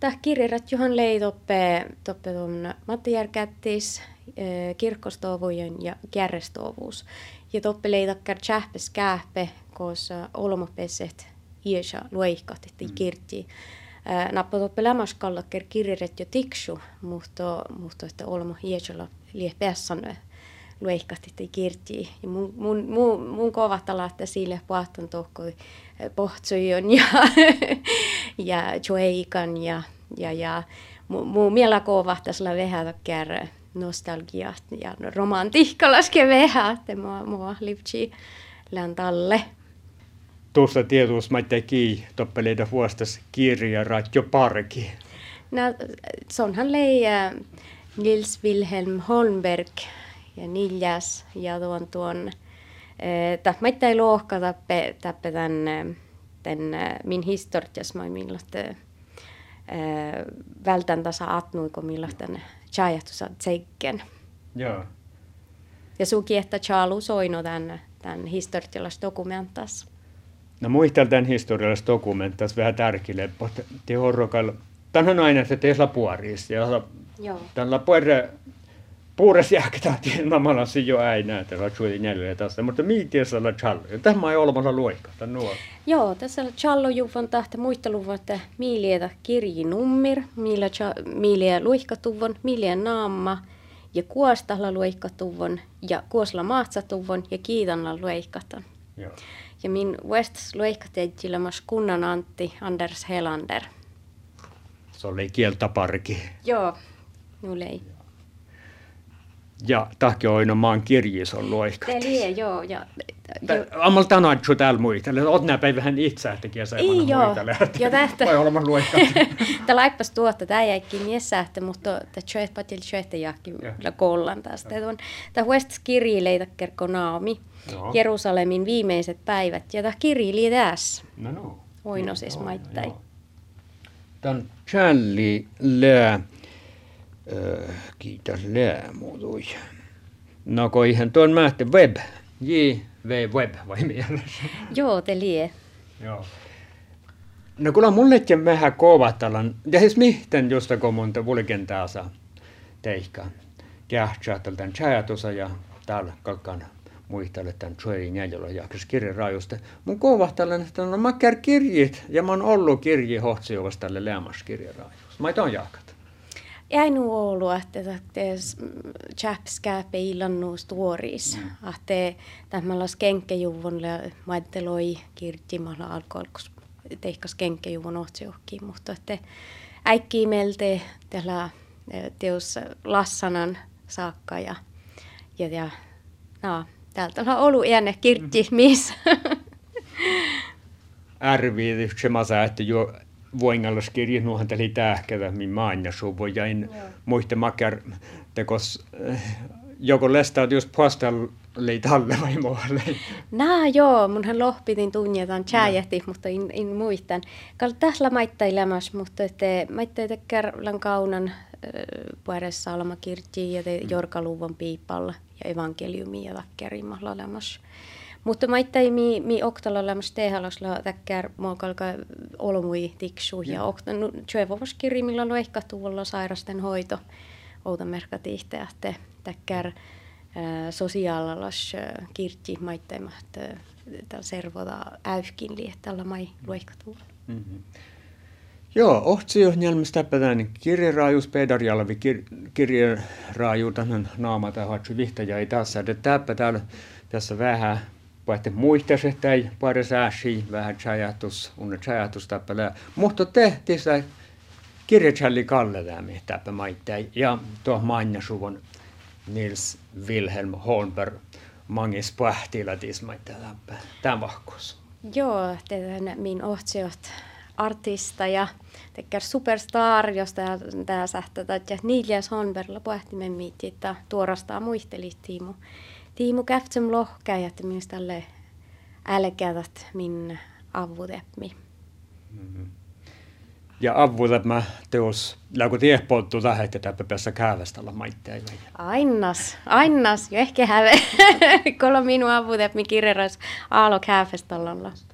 Tämä kirjerat Johan Leipo tuon Matti Järkättis kirkkostoovujen ja kärjestoovuus. Ja toppe leitakkar tjähpes käähpe, koska olmopeset iäsä lueikkat, ettei kirtti. Nappo toppe lämaskallakker kirjerat jo tiksu, mutta että olmo iäsä liepäässänne lueikkat, ettei kirtti. Ja mun kovahtala, että sille puhuttan tohkoi pohtsujon ja joeikan ja mun miellä kovahtasla vähätäkkär nostalgiat ja romantiikkalaske vähän, että mua lipsi läntalle. Tuosta tietysti Matteki toppeleita vuostas kirjarat jo parki. No, se onhan lei Nils Wilhelm Holmberg ja Niljas ja tuon. Mattei lohka tappe tän min historias mai millaista vältän tasa atnuiko millaista tjäjähtusat seikken. Joo. Ja suki, että Challo soino tän historiallis dokumentas. No muistan tän historiallis dokumentas vähän tärkille, mutta te horrokal. Tänhän aina se tees Lapuariisa. Joo. Tän Lapuariisa puures jääketään tiennamalassi jo äinää tällä suuri neljä tässä, mutta miitiä sillä Challo. Tämä ei olemassa luikata nuo. Joo, tässä Challo juvan tahta muisteluvaa, että Milie kirjinummir, Milie luikkatuvon, Milie naamma ja Kuostalla luikkatuvon ja Kuosla Matsatuvon ja Kiitanla luikkatan. Joo. Ja min West luikkateijillä mas kunnan Antti Anders Helander. Se oli kieltaparki. Joo, nulei. Ja tahki Oynon maan kirjis on luoikat. Eli joo. Ammal tänään sinut täällä muistella. Olet näpäin vähän itseä tekijä sellainen muistella. Joo, tästä. Vai olemaan luoikat. Tämä laippas tuotta. Tämä jäikin miessähtä, mutta tämä patil syöhtä jääkin kollan tästä. Tämä huestas kirji leitakkerko Naomi. Jerusalemin viimeiset päivät. Ja tämä kirji lii tässä. No. Oynosis maittain. Tämä on Challi lää. Kiitos lämmuutui. No kun ihan tuon mähti web. JV web vai mielessä? Joo, te lie. Joo. No kyllä mulle tän vähän kovattalan. Ja siis mihten justako monta vulkentaasa teikka. Kähtsähtältä tän chajatusa ja täällä kalkan muistelle tän tsuerin jäljellä jaksis kirjan rajusta. Mun kovattalan, että on makkär kirjit ja mä oon ollut kirji hohtsiuvas tälle lämmas kirjan rajusta. Mä ei ton jaakat. Jäin ollut, että tjäpskääpä illannuus tuoriis. Ahte tämmöllä skenkkejuvon maitteloi kirjimalla alkoholkus teikkas skenkkejuvon ohtsiohkiin. Mutta että äikkii meiltä tällä teossa Lassanan saakka ja täältä on ollut iänne kirjimis. Ärviin, se mä säätti jo. Voingallas kirjit nuohan teli tähkävä, min maan ja suvun jäin muista makar, tekos joko lestaat just postalli talle vai muualle. Nää joo, munhan lohpitin tunnetaan tjääjähti, mutta en muistan. Kall tähla maittai lämäs, mutta maittai tekkärlän kaunan puheressa alamakirjii ja jorkaluvon piipalla ja evankeliumia ja takkerimmalla lämäs. Mutta maittai mi oktalla lämmäs tehalasla täkkär muokalka olmui tiksu ja oktan tjöevovas kirjimilla loikka tuolla sairasten hoito outamerkka tihteähte täkkär sosiaalalas kirti maittai mahta tällä servoda äyhkin liettällä mai loikka tuolla. Mm-hmm. Joo, ohtsio njelmästä pätään kirjeraajus pedarjalvi kirjeraajuutanan naama tai hatsi vihtäjä ei tässä täppä täällä tässä vähän vaikka muistasi tai pari sääsi vähän tjäjähtus, unne tjäjähtustappelää. Mutta tehtiin sitä kirjatsalli kalletaan mehtäppä maittain. Ja tuohon mainnasuvon Nils Wilhelm Holmberg, Magnus Poähtila tis maittain tämän vahkossa. Joo, tehdään min otsiot artista ja tekkär superstar, jos tää sähtätään. Ja Nils Holmbergilla Poähtimen miitti, että tuorastaan muistelit Tiimu. Tiimu käftsem lohkää, että minusta tälle älkäätät min avutepmi. Mm-hmm. Ja avutepmä teos, läku tiehpoottu tähette täppäpässä kääväställä maitteen. Ainnas, jo ehkä häve. Kolo minun avutepmi kirjeras aalo kääväställä.